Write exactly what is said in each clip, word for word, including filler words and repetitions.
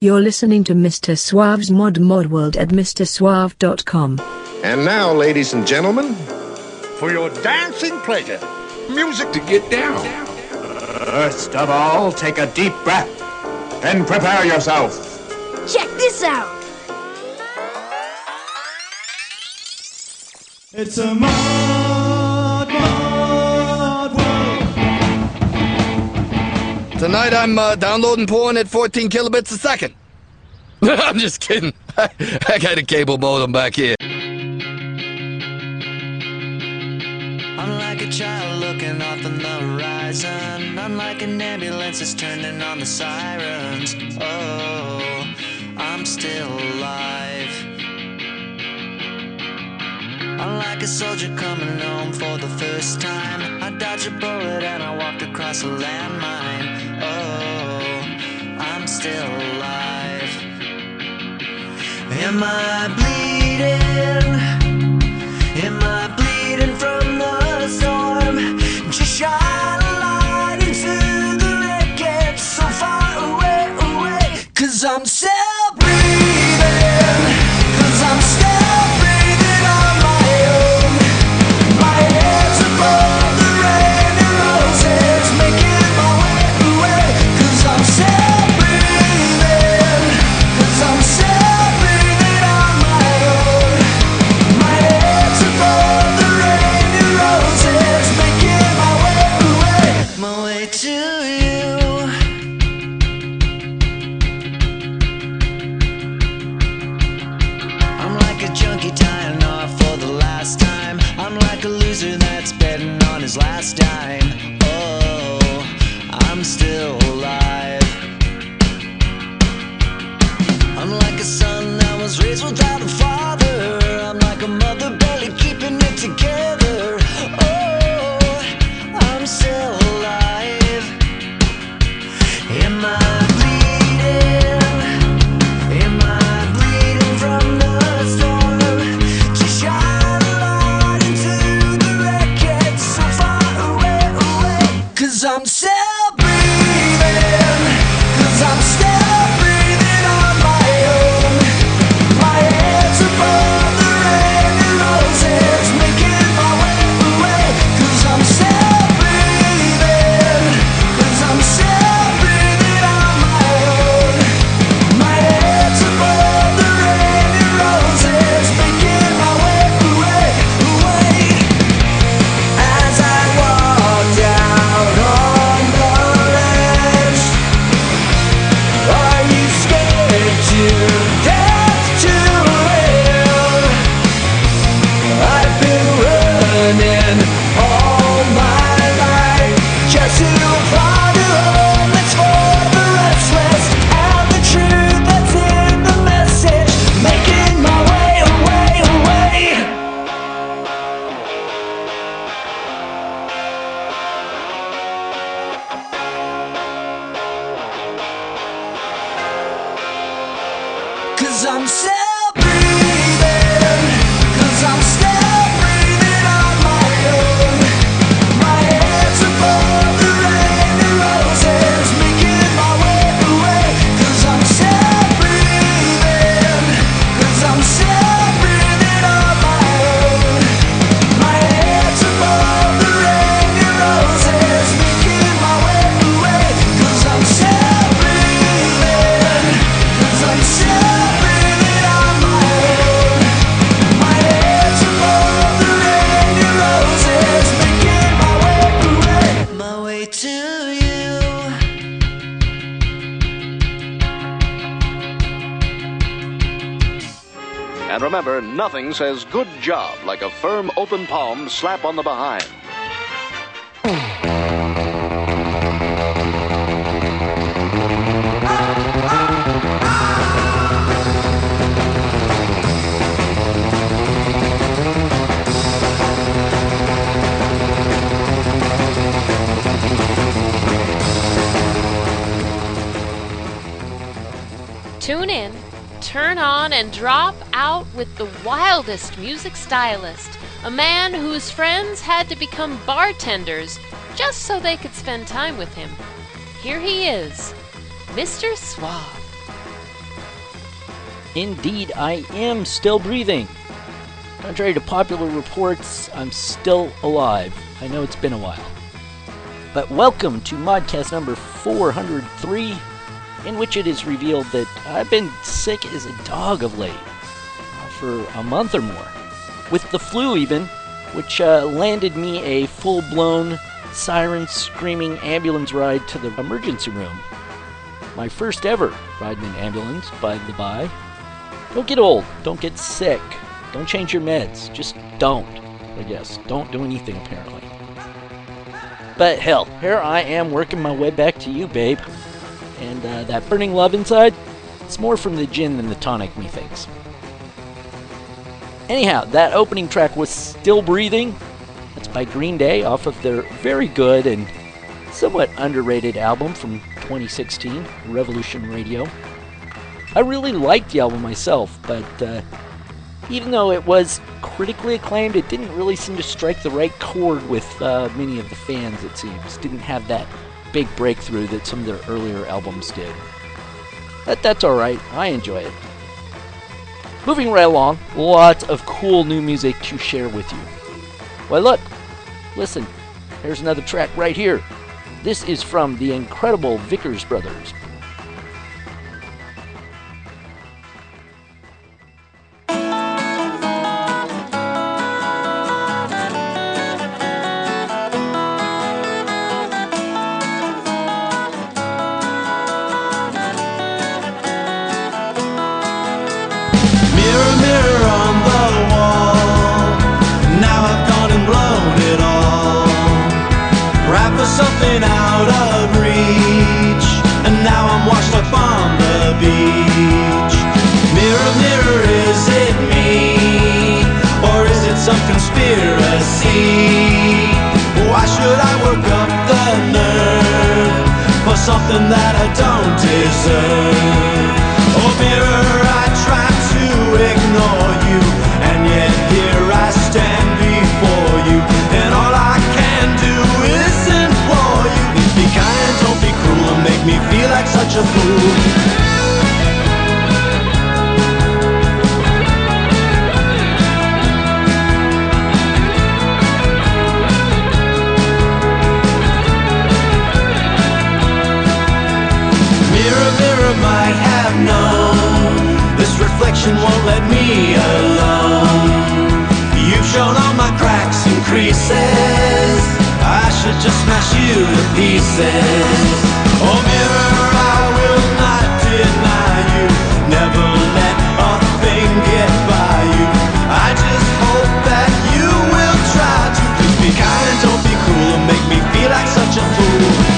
You're listening to Mister Suave's Mod Mod World at Mister Suave dot com. And now, ladies and gentlemen, for your dancing pleasure, music to get down. First of all, take a deep breath and prepare yourself. Check this out. It's a Mod Mod World. Tonight I'm uh, downloading porn at fourteen kilobits a second. I'm just kidding. I, I got a cable modem back here. I'm like a child looking off on the horizon. I'm like an ambulance that's turning on the sirens. Oh, I'm still alive. I'm like a soldier coming home for the first time. I dodged a bullet and I walked across a landmine. Oh, I'm still alive. Am I bleeding? Am I bleeding from the storm? Just shine a light into the wreckage so far away, away. 'Cause I'm still breathing. 'Cause I'm still breathing on my last dime. Oh, I'm still alive. I'm like a son that was raised without a father. I'm like a mother barely keeping it together. Oh, I'm still alive. Am I bleeding? Am I bleeding from the storm? Just shine. I'm still breathing, 'cause I'm still breathing on my own. My head's above the rain and roses, making my way away. 'Cause I'm still breathing, 'cause I'm still breathing on my own. My head's above the rain and roses, making my way away, away. As I walk down says good job like a firm open palm slap on the behind. Tune in, turn on, and drop out with the wildest music stylist, a man whose friends had to become bartenders just so they could spend time with him. Here he is, Mister Suave. Indeed, I am still breathing. Contrary to popular reports, I'm still alive. I know it's been a while. But welcome to Modcast number four hundred three, in which it is revealed that I've been sick as a dog of late, for a month or more, with the flu even, which uh, landed me a full-blown, siren-screaming ambulance ride to the emergency room. My first ever ride in an ambulance, by the by. Don't get old, don't get sick, don't change your meds, just don't, I guess. Don't do anything, apparently. But hell, here I am working my way back to you, babe. And uh, that burning love inside, it's more from the gin than the tonic, methinks. Anyhow, that opening track was Still Breathing. That's by Green Day off of their very good and somewhat underrated album from twenty sixteen, Revolution Radio. I really liked the album myself, but uh, even though it was critically acclaimed, it didn't really seem to strike the right chord with uh, many of the fans, it seems. Didn't have that big breakthrough that some of their earlier albums did. But that's alright, I enjoy it. Moving right along, lots of cool new music to share with you. Well, look, listen, there's another track right here. This is from the incredible Vickers Brothers. Something that I don't deserve. Oh mirror, I try to ignore you, and yet here I stand before you, and all I can do is implore you. Be kind, don't be cruel, make me feel like such a fool. Won't let me alone. You've shown all my cracks and creases, I should just smash you to pieces. Oh mirror, I will not deny you, never let a thing get by you. I just hope that you will try to please. Be kind, don't be cruel, and make me feel like such a fool.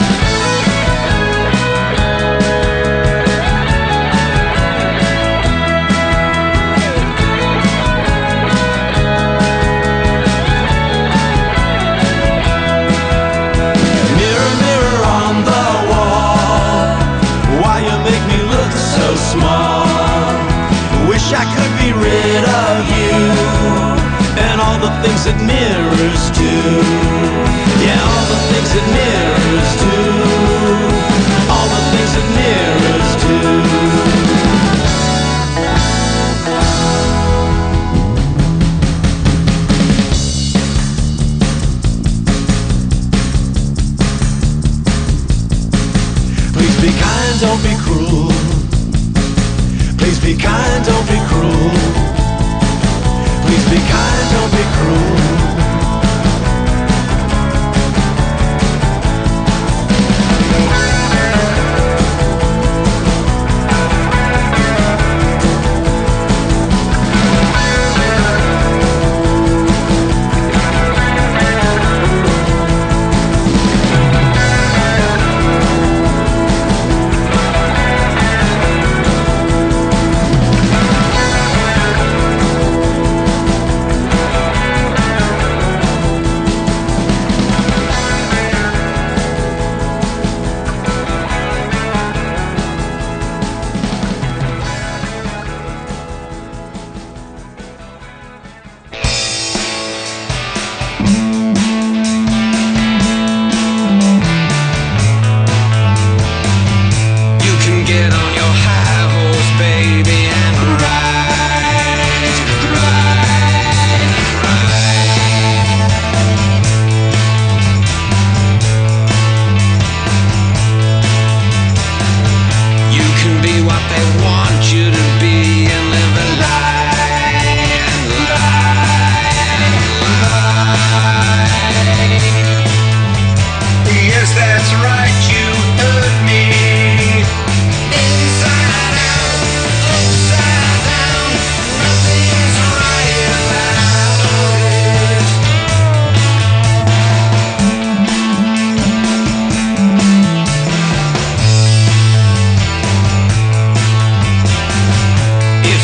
I could be rid of you and all the things that mirrors do. Yeah, all the things that mirrors do. All the things that mirrors do. Please be kind, don't be cruel. Please be kind, don't be cruel. Please be kind, don't be cruel.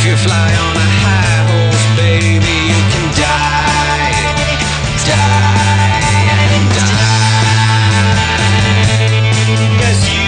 you fly on a high horse, baby, you can die, die, and die. Yes, you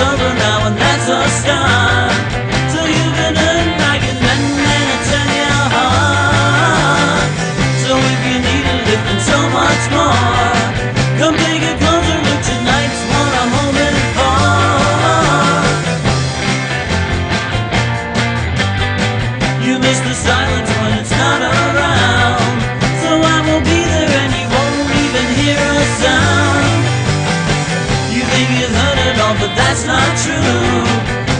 over now and that's our start. So you've been hurting like a madman, it's in your heart. So if you need a lift and so much more, come take a closer look, tonight's what I'm hoping for. You miss the silence when it's not around, so I will be there and you won't even hear a sound. You think you've heard it all, but that's not true.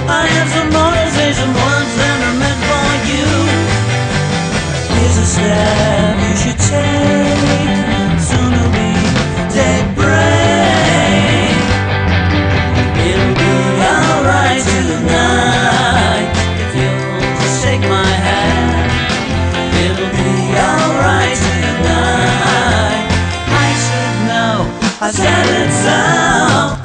I have some orders, there's some words that are meant for you. Here's a step you should take, soon it'll be daybreak. It'll be alright tonight if you'll just shake my hand. It'll be alright tonight, I should know, I said it so.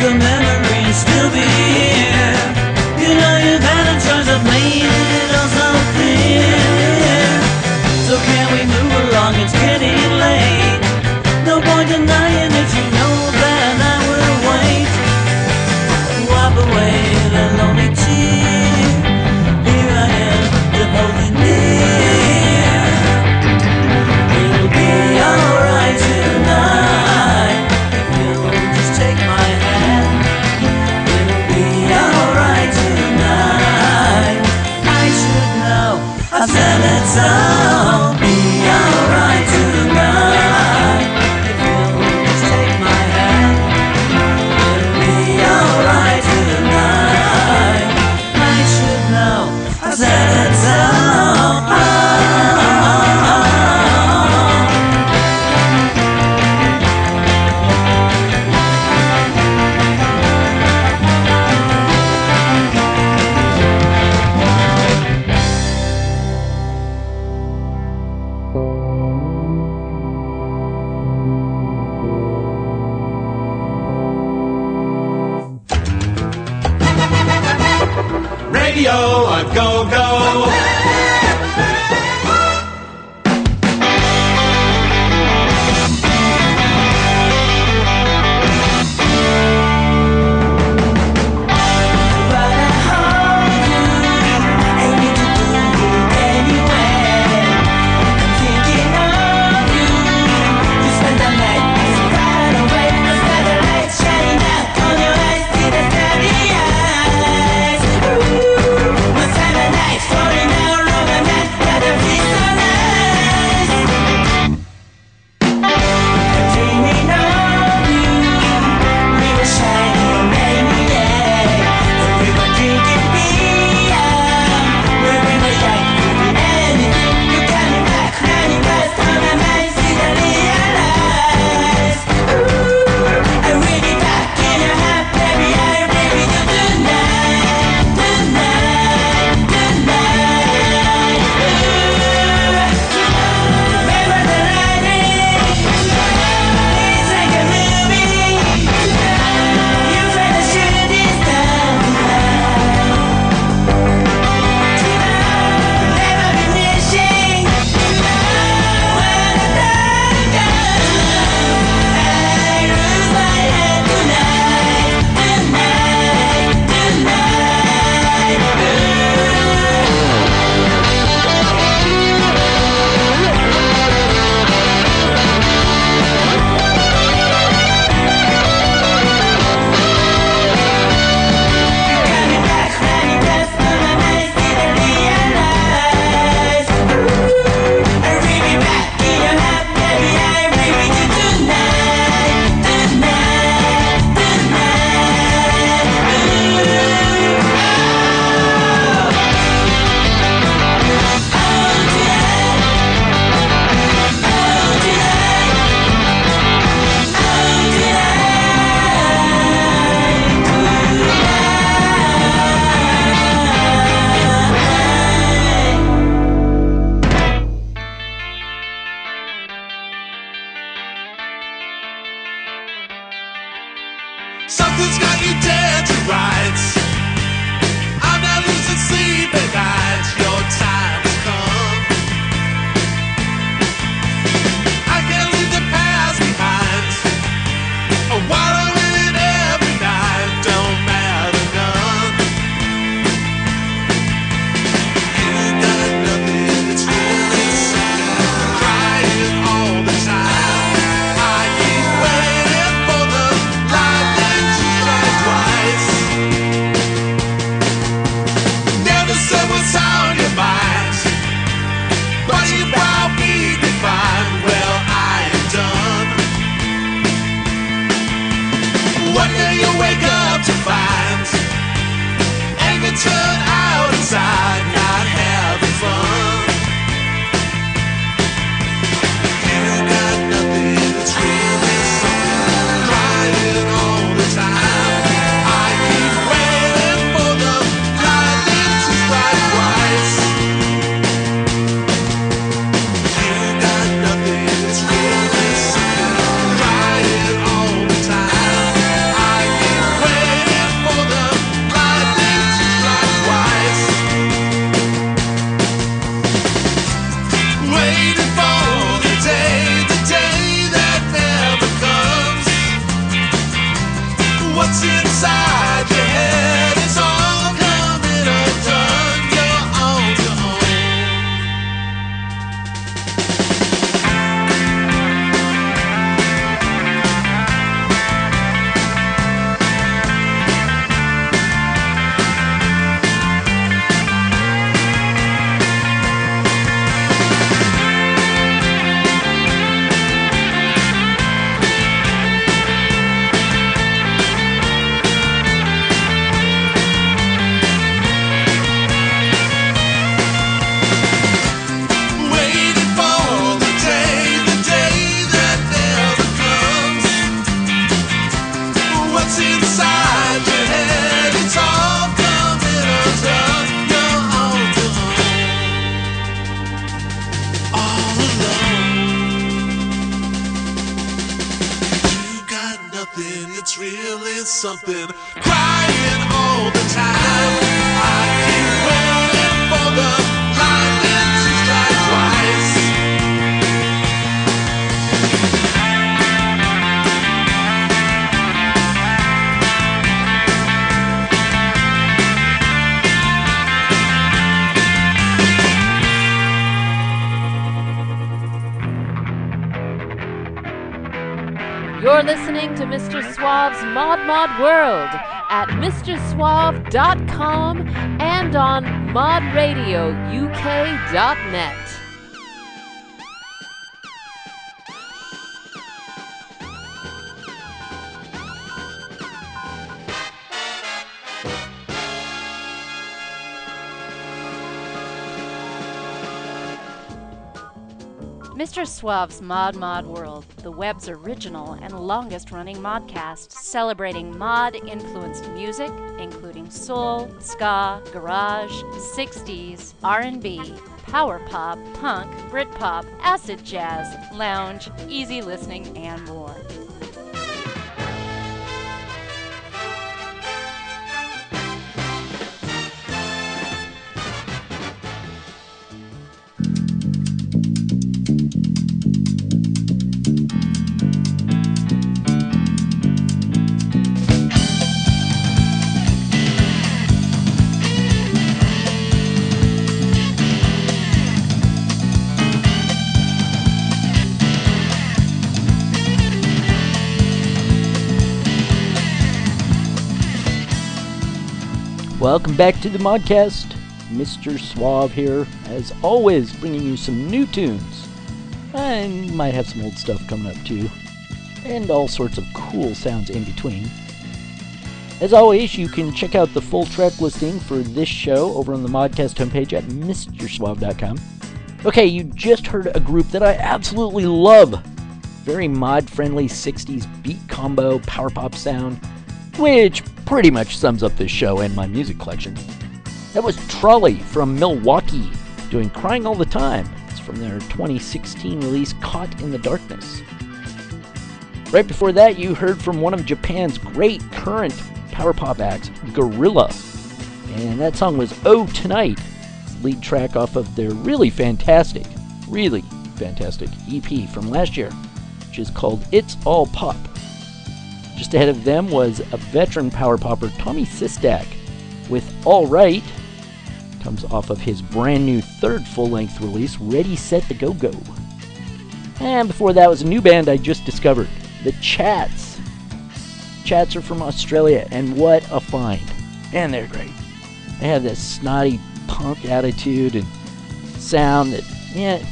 Your memory still be here. You know you've had a choice of made it all so clear. So can we move along? It's getting late. No point denying that you know that I will wait. Wipe away the lonely tear. Here I am, you're holding near. It'll be alright tonight if you'll just take my hand. I said it's all, be alright tonight, if you'll just take my hand. It'll be alright tonight, I should know, I said it's all. Forty-nine. to Mister Suave's Mod Mod World at Mister Suave dot com and on Mod Radio U K dot net. Mister Suave's Mod Mod World, the web's original and longest-running modcast, celebrating mod-influenced music, including soul, ska, garage, sixties, R and B, power pop, punk, Britpop, acid jazz, lounge, easy listening, and more. Welcome back to the Modcast. Mister Suave here, as always, bringing you some new tunes. I might have some old stuff coming up too, and all sorts of cool sounds in between. As always, you can check out the full track listing for this show over on the Modcast homepage at Mister Suave dot com. Okay, you just heard a group that I absolutely love. Very mod-friendly sixties beat combo power pop sound, which pretty much sums up this show and my music collection. That was Trolley from Milwaukee doing Crying All the Time. It's from their twenty sixteen release Caught in the Darkness. Right before that, you heard from one of Japan's great current power pop acts, Gorilla. And that song was Oh Tonight, lead track off of their really fantastic, really fantastic E P from last year, which is called It's All Pop. Just ahead of them was a veteran power popper, Tommy Sistak, with All Right. Comes off of his brand new third full-length release, Ready, Set, to Go, Go. And before that was a new band I just discovered, The Chats. Chats are from Australia, and what a find. And they're great. They have this snotty punk attitude and sound that, yeah,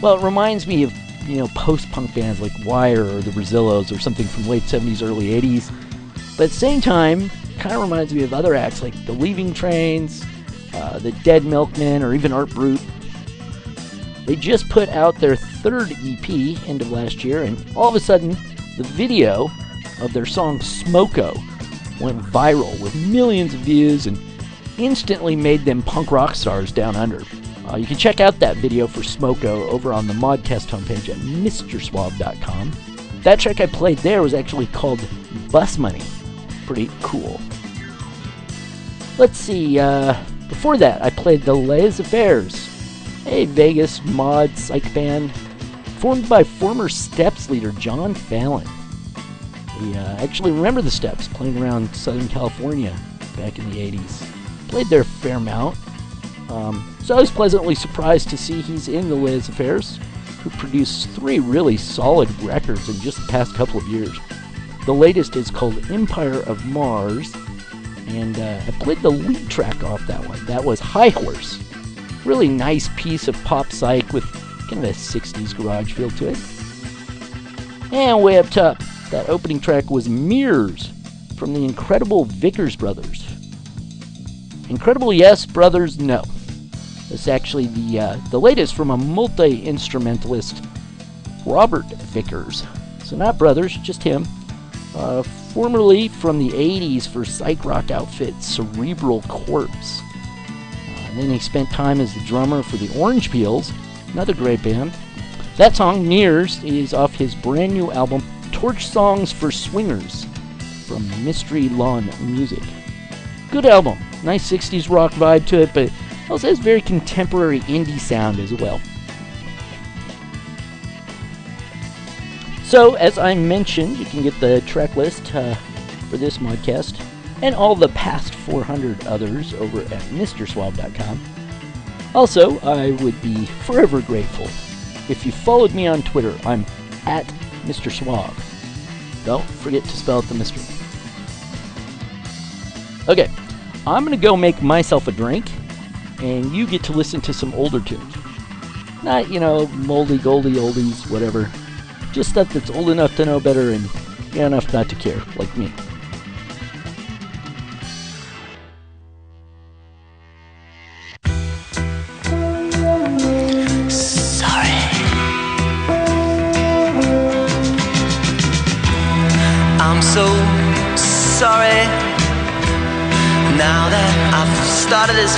well, it reminds me of, you know, post-punk bands like Wire or the Brazillos or something from late seventies, early eighties. But at the same time, kind of reminds me of other acts like The Leaving Trains, uh, The Dead Milkmen, or even Art Brut. They just put out their third E P end of last year, and all of a sudden, the video of their song Smoko went viral with millions of views and instantly made them punk rock stars down under. Uh, you can check out that video for Smoko over on the Modcast homepage at Mister Swab dot com. That track I played there was actually called Bus Money. Pretty cool. Let's see, uh, before that I played the Les Affaires, a Vegas mod psych band formed by former Steps leader John Fallon. He uh, actually remember the Steps playing around Southern California back in the eighties. Played there a fair amount. Um, so I was pleasantly surprised to see he's in the Les Affaires, who produced three really solid records in just the past couple of years. The latest is called Empire of Mars, and uh, I played the lead track off that one. That was High Horse. Really nice piece of pop psych with kind of a sixties garage feel to it. And way up top, that opening track was Mirrors from the incredible Vickers Brothers. Incredible, yes. Brothers, no. It's actually the uh, the latest from a multi-instrumentalist, Robert Vickers. So not brothers, just him. Uh, formerly from the eighties for psych rock outfit Cerebral Corpse. Uh, and then he spent time as the drummer for the Orange Peels, another great band. That song, Nears, is off his brand new album, Torch Songs for Swingers, from Mystery Lawn Music. Good album. Nice sixties rock vibe to it, but also has very contemporary indie sound as well. So, as I mentioned, you can get the track list uh, for this modcast and all the past four hundred others over at Mister Swab dot com. Also, I would be forever grateful if you followed me on Twitter. I'm at Mister Suave. Don't forget to spell out the mystery. Okay, I'm going to go make myself a drink, and you get to listen to some older tunes. Not, you know, moldy, goldy, oldies, whatever. Just stuff that's old enough to know better and young enough not to care, like me.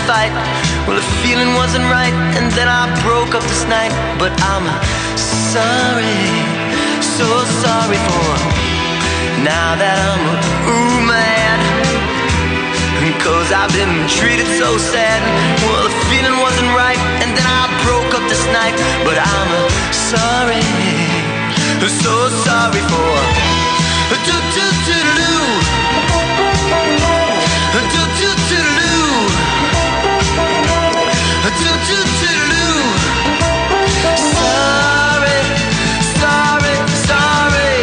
Fight. Well, the feeling wasn't right, and then I broke up this night. But I'm sorry, so sorry for now that I'm a ooh man, cause I've been treated so sad. Well, the feeling wasn't right, and then I broke up this night. But I'm sorry, so sorry for do do do do do do do do. Sorry, sorry, sorry.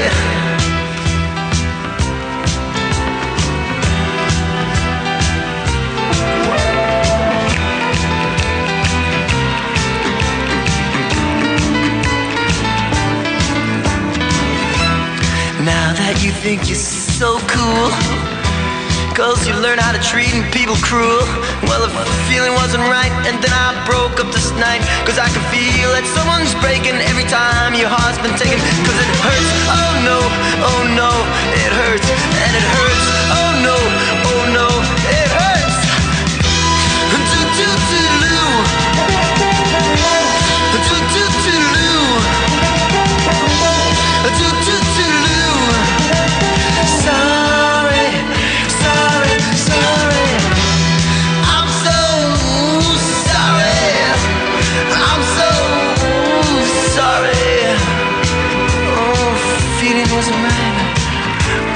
Now that you think you're so cool, cause you learn how to treat people cruel. Well, if the feeling wasn't right, and then I broke up this night, cause I can feel that someone's breaking every time your heart's been taken. Cause it hurts, oh no, oh no, it hurts, and it hurts, oh no, oh no, it hurts. Do do do do. Do do do do. Do do do do. Sorry. Sorry, sorry, I'm so sorry, I'm so sorry. Oh, feeling wasn't right,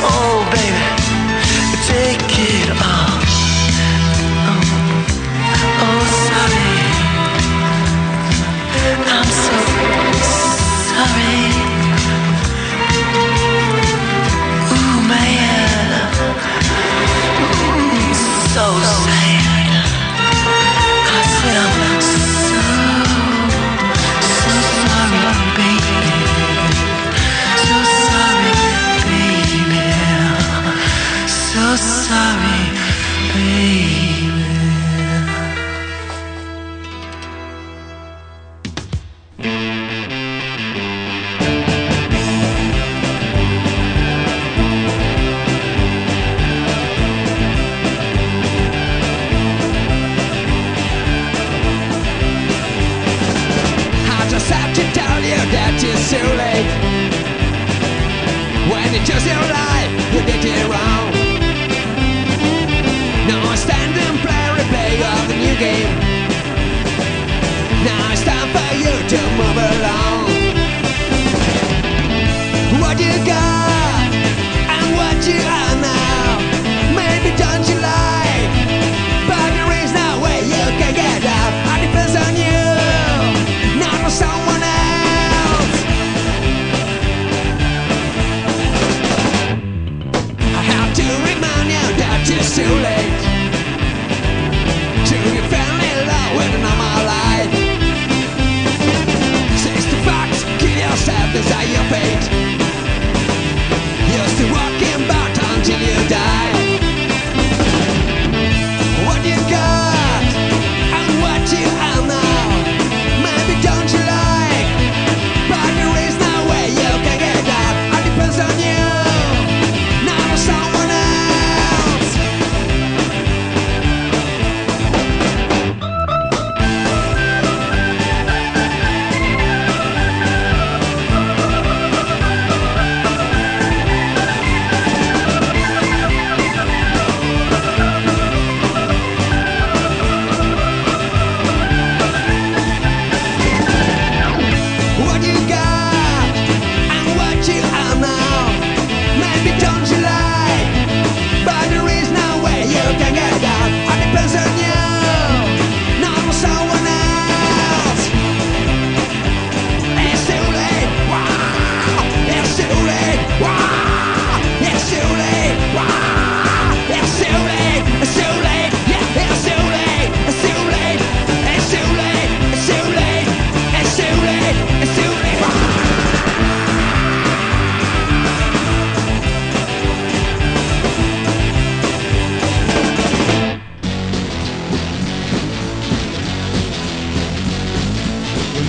oh baby, take it all, oh, oh sorry, I'm so sorry. Ooh, my head. So sad. I said I'm so, so sorry, baby. So sorry, baby. So sorry, too late to your family.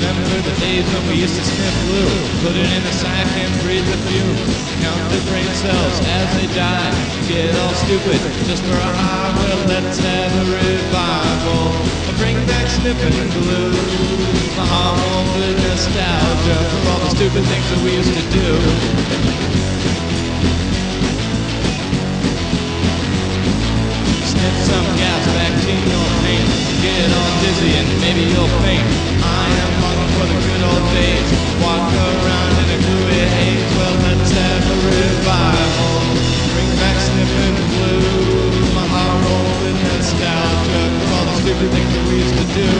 Remember the days when we used to sniff glue, put it in a sack and breathe the fume. Count the brain cells as they die, get all stupid just for a high. Well, let's have a revival, bring back sniffing glue. My heart won't bleed nostalgia for all the stupid things that we used to do. Sniff some gas, bacterial paint, get all dizzy and maybe you'll faint. I am longing for the good old days, walk around in a gooey haze. Well, let's have a revival, bring back sniffing glue. My heart rolls in nostalgia for all the stupid things that we used to do.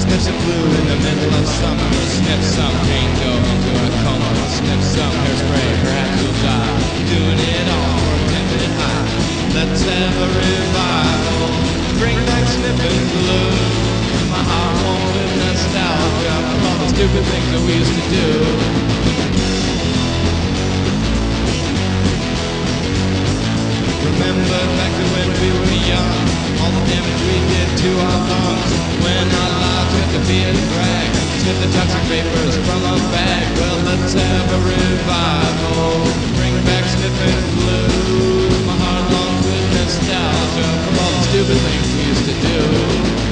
Sniff some glue in the middle of summer, sniff some paint, go into a coma, sniff some hairspray, perhaps you'll die. Doing it all, pretending it high. Let's have a revival, bring back sniffing glue. My heart won't live nostalgia for all the stupid things that we used to do. Remember back to when we were young, all the damage we did to our lungs, when our lives had to be a drag. Sniff the toxic vapors from a bag. Well, let's have a revival, bring back sniffing glue. My heart longs with nostalgia for all the stupid things we used to do.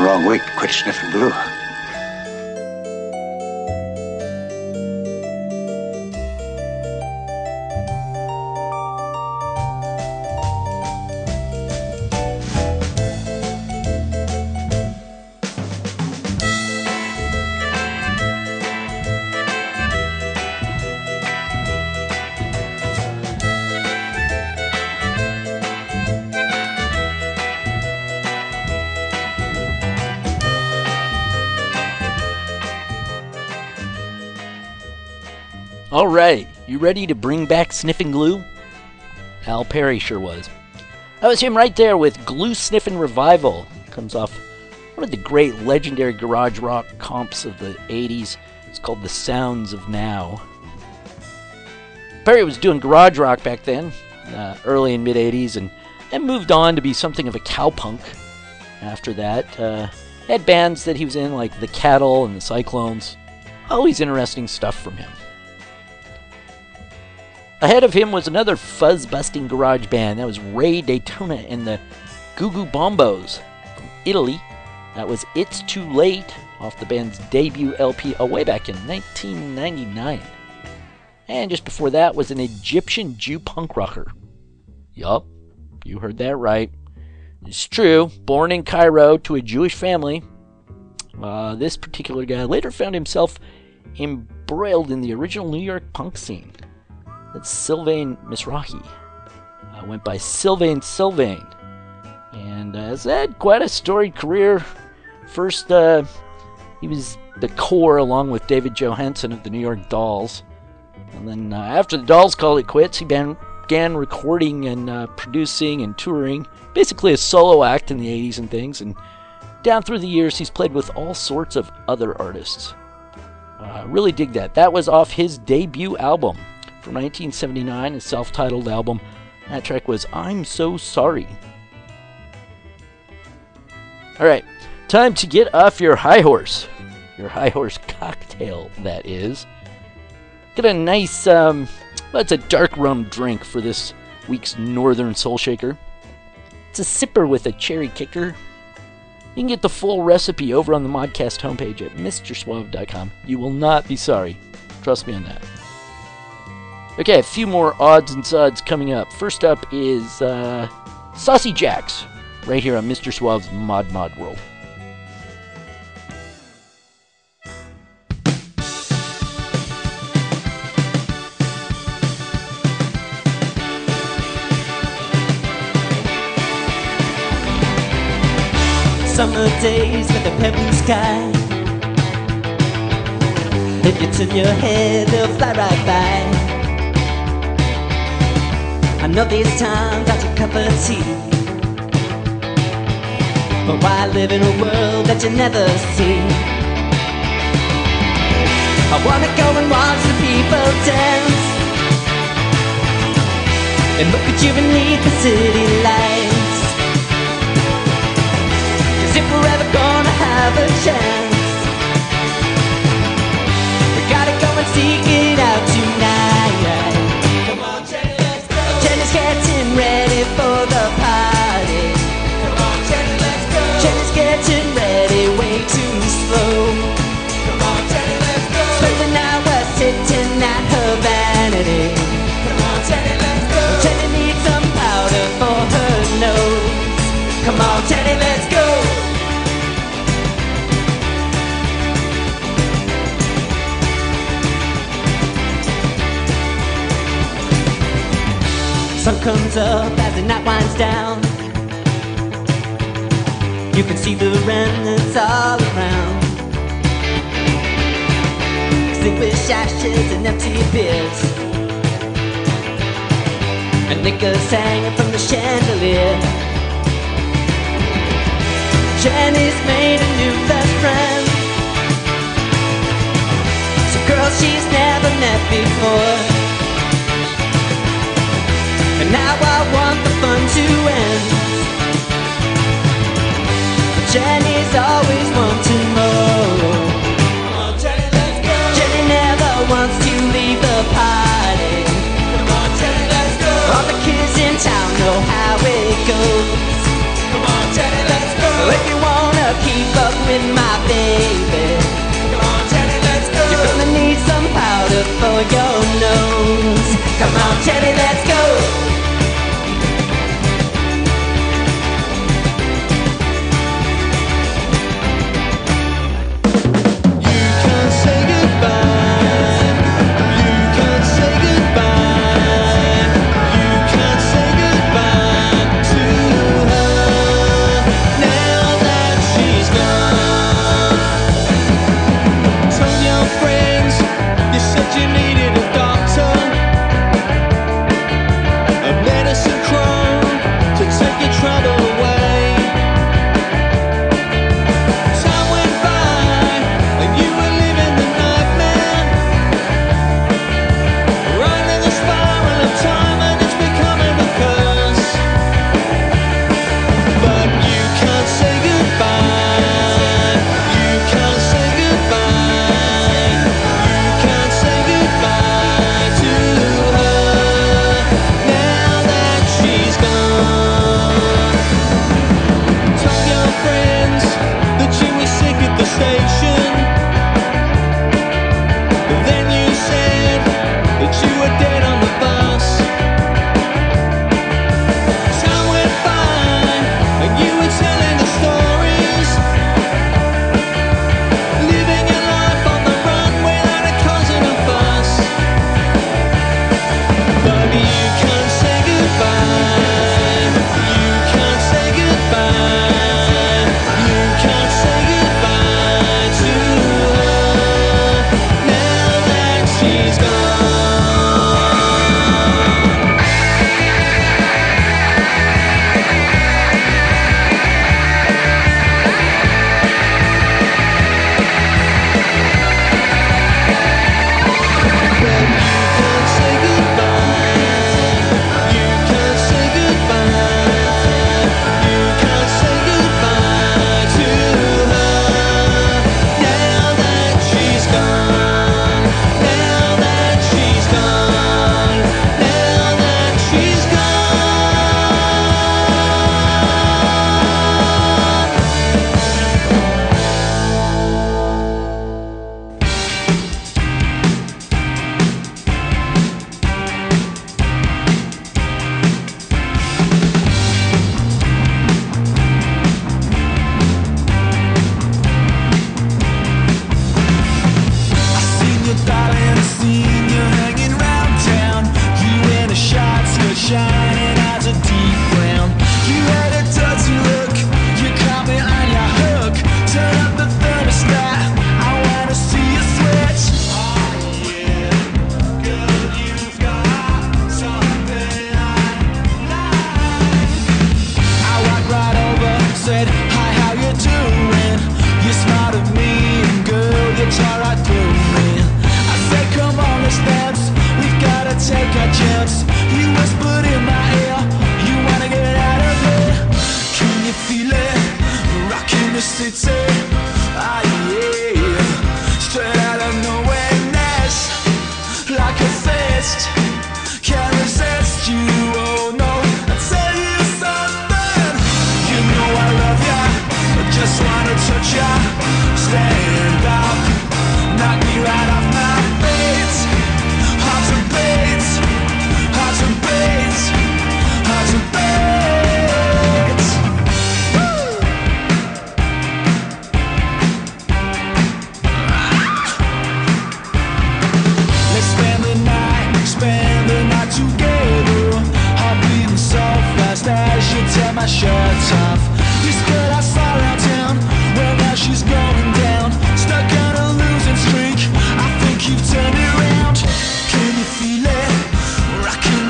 Wrong week, quit sniffing glue. Alright, you ready to bring back sniffing glue? Al Perry sure was. That was him right there with Glue Sniffin' Revival. Comes off one of the great legendary garage rock comps of the eighties. It's called The Sounds of Now. Perry was doing garage rock back then, uh, early and mid-eighties, and then moved on to be something of a cowpunk after that. Uh, had bands that he was in, like The Cattle and The Cyclones. Always interesting stuff from him. Ahead of him was another fuzz-busting garage band. That was Ray Daytona and the Goo Goo Bombos from Italy. That was It's Too Late off the band's debut L P oh, way back in nineteen ninety-nine. And just before that was an Egyptian Jew punk rocker. Yup, you heard that right. It's true. Born in Cairo to a Jewish family, uh, this particular guy later found himself embroiled in the original New York punk scene. That's Sylvain Mizrahi. Uh, went by Sylvain Sylvain. And uh, has had quite a storied career. First, uh, he was the core along with David Johansen of the New York Dolls. And then uh, after the Dolls called it quits, he began recording and uh, producing and touring. Basically a solo act in the eighties and things. And down through the years, he's played with all sorts of other artists. I uh, really dig that. That was off his debut album. From nineteen seventy-nine, his self-titled album. That track was I'm So Sorry. Alright, time to get off your high horse. Your high horse cocktail, that is. Get a nice, um, well, it's a dark rum drink for this week's Northern Soul Shaker. It's a sipper with a cherry kicker. You can get the full recipe over on the Modcast homepage at Mister Suave dot com. You will not be sorry. Trust me on that. Okay, a few more odds and sods coming up. First up is uh, Saucy Jacks, right here on Mister Suave's Mod Mod World. Summer days with a pebble sky. If you turn your head, they'll fly right by. I know these times that's a cup of tea. But why live in a world that you never see? I wanna go and watch the people dance and look at you beneath the city lights. Cause if we're ever gonna have a chance, we gotta go and seek it out tonight. Come on, Jenny, let's go. Jenny's getting ready for the party. Come on, Jenny, let's go. Jenny's getting ready way too slow. Come on, Jenny, let's go. Spending hours sitting at her vanity. Come on, Jenny, let's go. Jenny needs some powder for her nose. Come on, Jenny, let's go. Sun comes up as the night winds down. You can see the remnants all around. Extinguished ashes and empty beers, and liquors hanging from the chandelier. Jenny's made a new best friend, some girl she's never met before. Now I want the fun to end, but Jenny's always wanting more. Come on, Jenny, let's go. Jenny never wants to leave the party. Come on, Jenny, let's go. All the kids in town know how it goes. Come on, Jenny, let's go. If you wanna keep up with my baby, come on, Jenny, let's go. You're gonna need some powder for your nose. Come on, Jenny, let's go. You needed a doctor.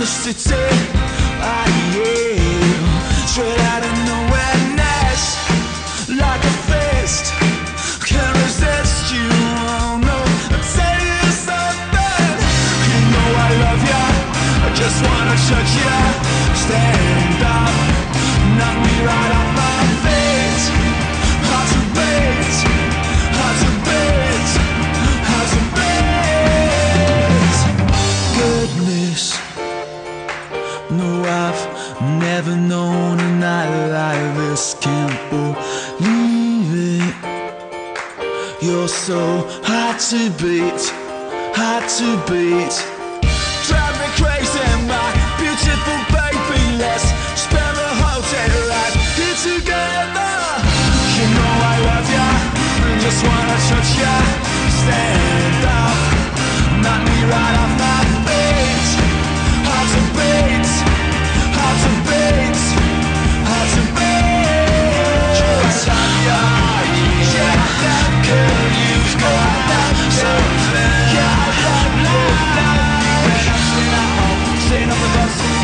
city, I am straight out of nowhere, Nash, like a fist, can't resist you, oh no, I'll tell you something, you know I love ya, I just wanna touch ya, stand up, knock me right off my feet, hard to beat, hard to beat, hard to beat, goodness, no, I've never known a night like this. Can't believe it. You're so hard to beat, hard to beat. Drive me crazy, my beautiful baby. Let's spend the whole day right here together. You know I love ya, I just wanna touch ya. Stand up, knock me right off my feet. Hard to beat, hard to beat, hard to beat. Just on your heart, yeah, that girl, you've got that something. Yeah, that love, that deep passion at home. Sitting on the bus,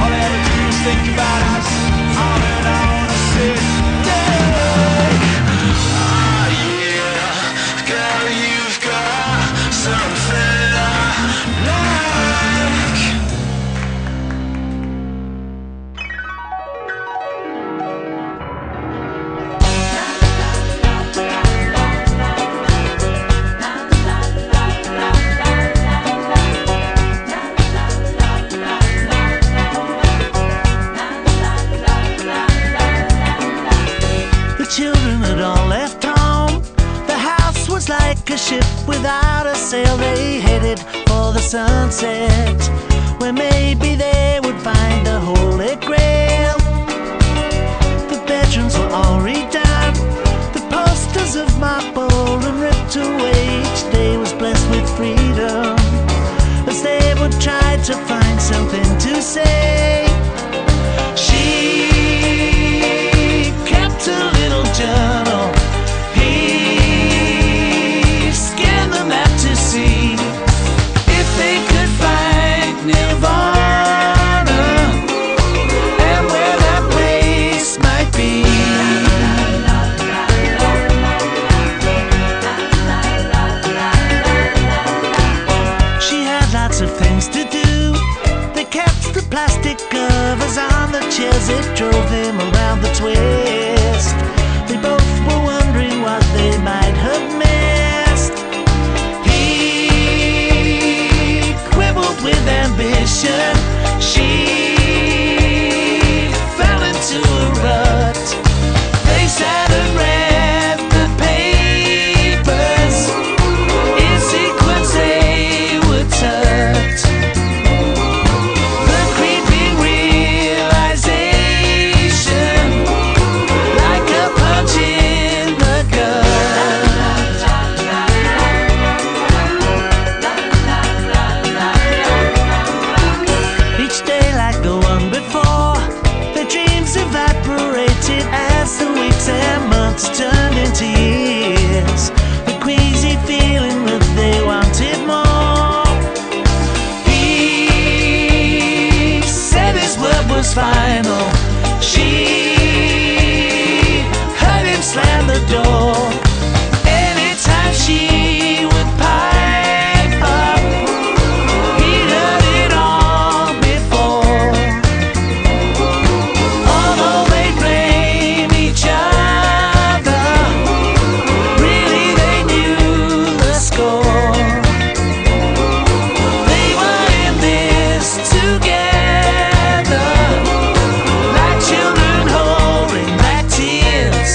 all I ever do is think about us. On and on, I sit down. Oh yeah, girl, you've got something I like. A ship without a sail, they headed for the sunset, where maybe they would find the Holy Grail. The bedrooms were all redone, the posters of marble and ripped away. Each day was blessed with freedom as they would try to find something to say. She kept a little journal. As it drove them around the twist, they both were wondering what they might have missed. He quibbled with ambition, she fell into a rut. They sat and read the papers in sequence, they were touched. Final, she heard him slam the door. Anytime she would pipe up, he'd heard it all before. Although they blame each other, really they knew the score. They were in this together, like children holding back tears.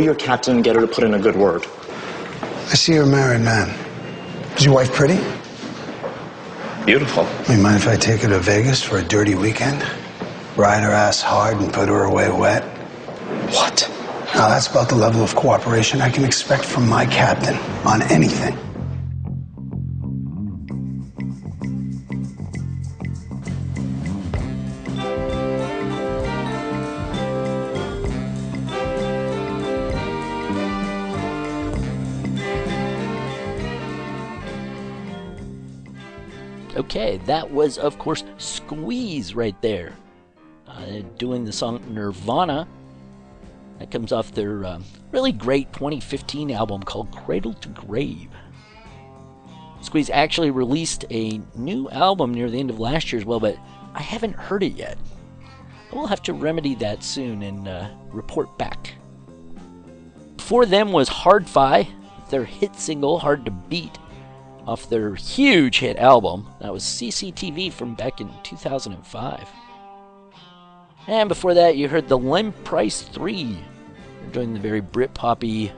to your captain and get her to put in a good word. I see you're a married man. Is your wife pretty? Beautiful. You mind if I take her to Vegas for a dirty weekend? Ride her ass hard and put her away wet? What? Now that's about the level of cooperation I can expect from my captain on anything. Okay, that was, of course, Squeeze right there, uh, doing the song Nirvana. That comes off their uh, really great twenty fifteen album called Cradle to Grave. Squeeze actually released a new album near the end of last year as well, but I haven't heard it yet. I will have to remedy that soon and uh, report back. Before them was Hard-Fi, their hit single Hard to Beat, off their huge hit album. That was C C T V from back in two thousand five. And before that, you heard the Lem Price three. They're doing the very Britpoppy,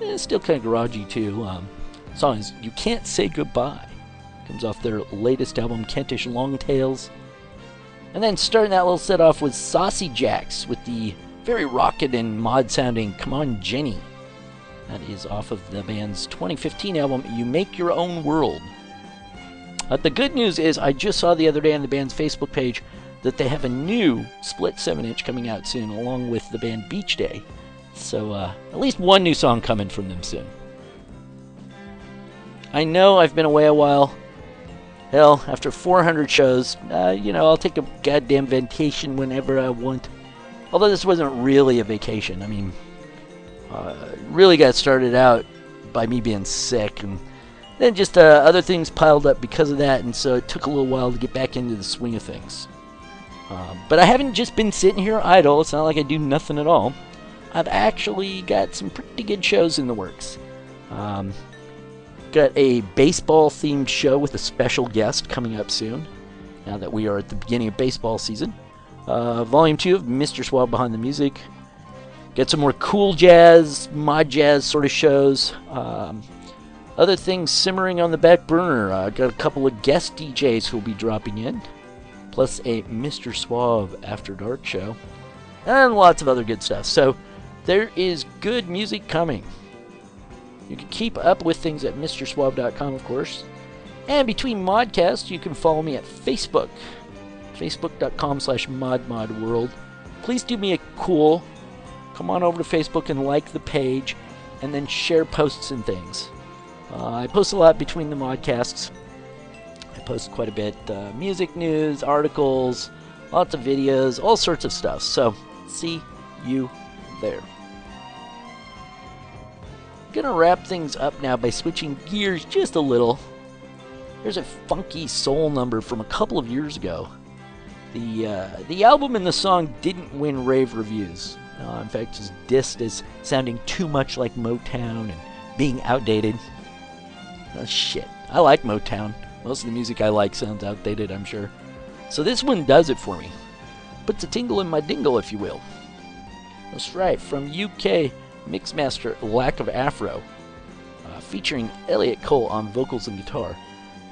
eh, still kind of garagey too, um, song is You Can't Say Goodbye. Comes off their latest album, Kentish Longtails. And then starting that little set off was Saucy Jacks with the very rocket and mod sounding Come On Jenny. That is off of the band's twenty fifteen album, You Make Your Own World. But the good news is, I just saw the other day on the band's Facebook page that they have a new split seven inch coming out soon, along with the band Beach Day. So uh, at least one new song coming from them soon. I know I've been away a while. Hell, after four hundred shows, uh, you know, I'll take a goddamn vacation whenever I want. Although this wasn't really a vacation. I mean... Uh, really got started out by me being sick, and then just uh, other things piled up because of that, and so it took a little while to get back into the swing of things. Uh, but I haven't just been sitting here idle. It's not like I do nothing at all. I've actually got some pretty good shows in the works. Um, got a baseball-themed show with a special guest coming up soon, now that we are at the beginning of baseball season. Uh, volume two of Mister Suave Behind the Music. Get some more cool jazz, mod jazz sort of shows. Um, other things simmering on the back burner. I uh, got a couple of guest D Js who will be dropping in. Plus a Mister Suave After Dark show. And lots of other good stuff. So there is good music coming. You can keep up with things at Mister Swab dot com, of course. And between Modcasts, you can follow me at Facebook. Facebook.com slash Mod Mod World. Please do me a cool... Come on over to Facebook and like the page, and then share posts and things. Uh, I post a lot between the modcasts. I post quite a bit. Uh, music news, articles, lots of videos, all sorts of stuff. So, see you there. I'm going to wrap things up now by switching gears just a little. There's a funky soul number from a couple of years ago. The, uh, the album and the song didn't win rave reviews. Uh, in fact, it's dissed as sounding too much like Motown and being outdated. Oh, shit. I like Motown. Most of the music I like sounds outdated, I'm sure. So this one does it for me. Puts a tingle in my dingle, if you will. That's right. From U K mixmaster Lack of Afro, uh, featuring Elliot Cole on vocals and guitar.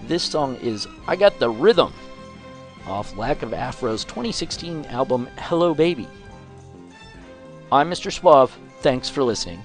This song is I Got the Rhythm, off Lack of Afro's twenty sixteen album Hello Baby. I'm Mister Suave. Thanks for listening.